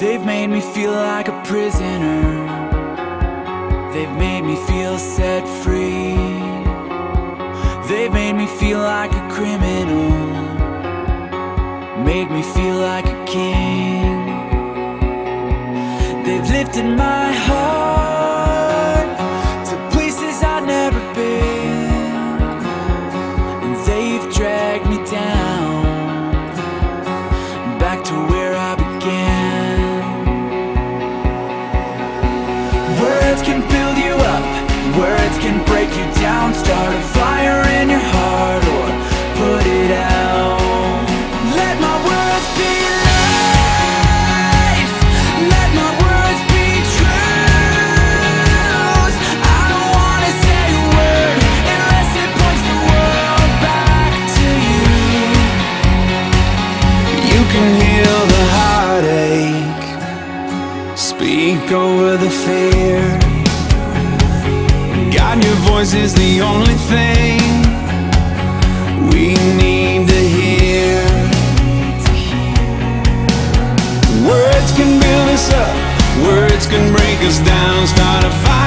They've made me feel like a prisoner. They've made me feel set free. They've made me feel like a criminal. Made me feel like a king. They've lifted my heart to places I've never been. And they've dragged me down back to where I began. Words can build you up, words can break you down. Start a fire in your heart or put it out. Let my words be life. Let my words be truth. I don't wanna say a word unless it points the world back to you. You can heal the heartache, speak over the fear. God, your voice is the only thing we need to hear. Words can build us up, words can break us down, start a fire.